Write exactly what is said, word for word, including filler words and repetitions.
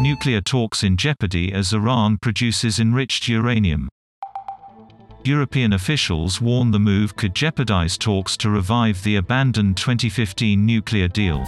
Nuclear talks in jeopardy as Iran produces enriched uranium. European officials warn the move could jeopardize talks to revive the abandoned twenty fifteen nuclear deal.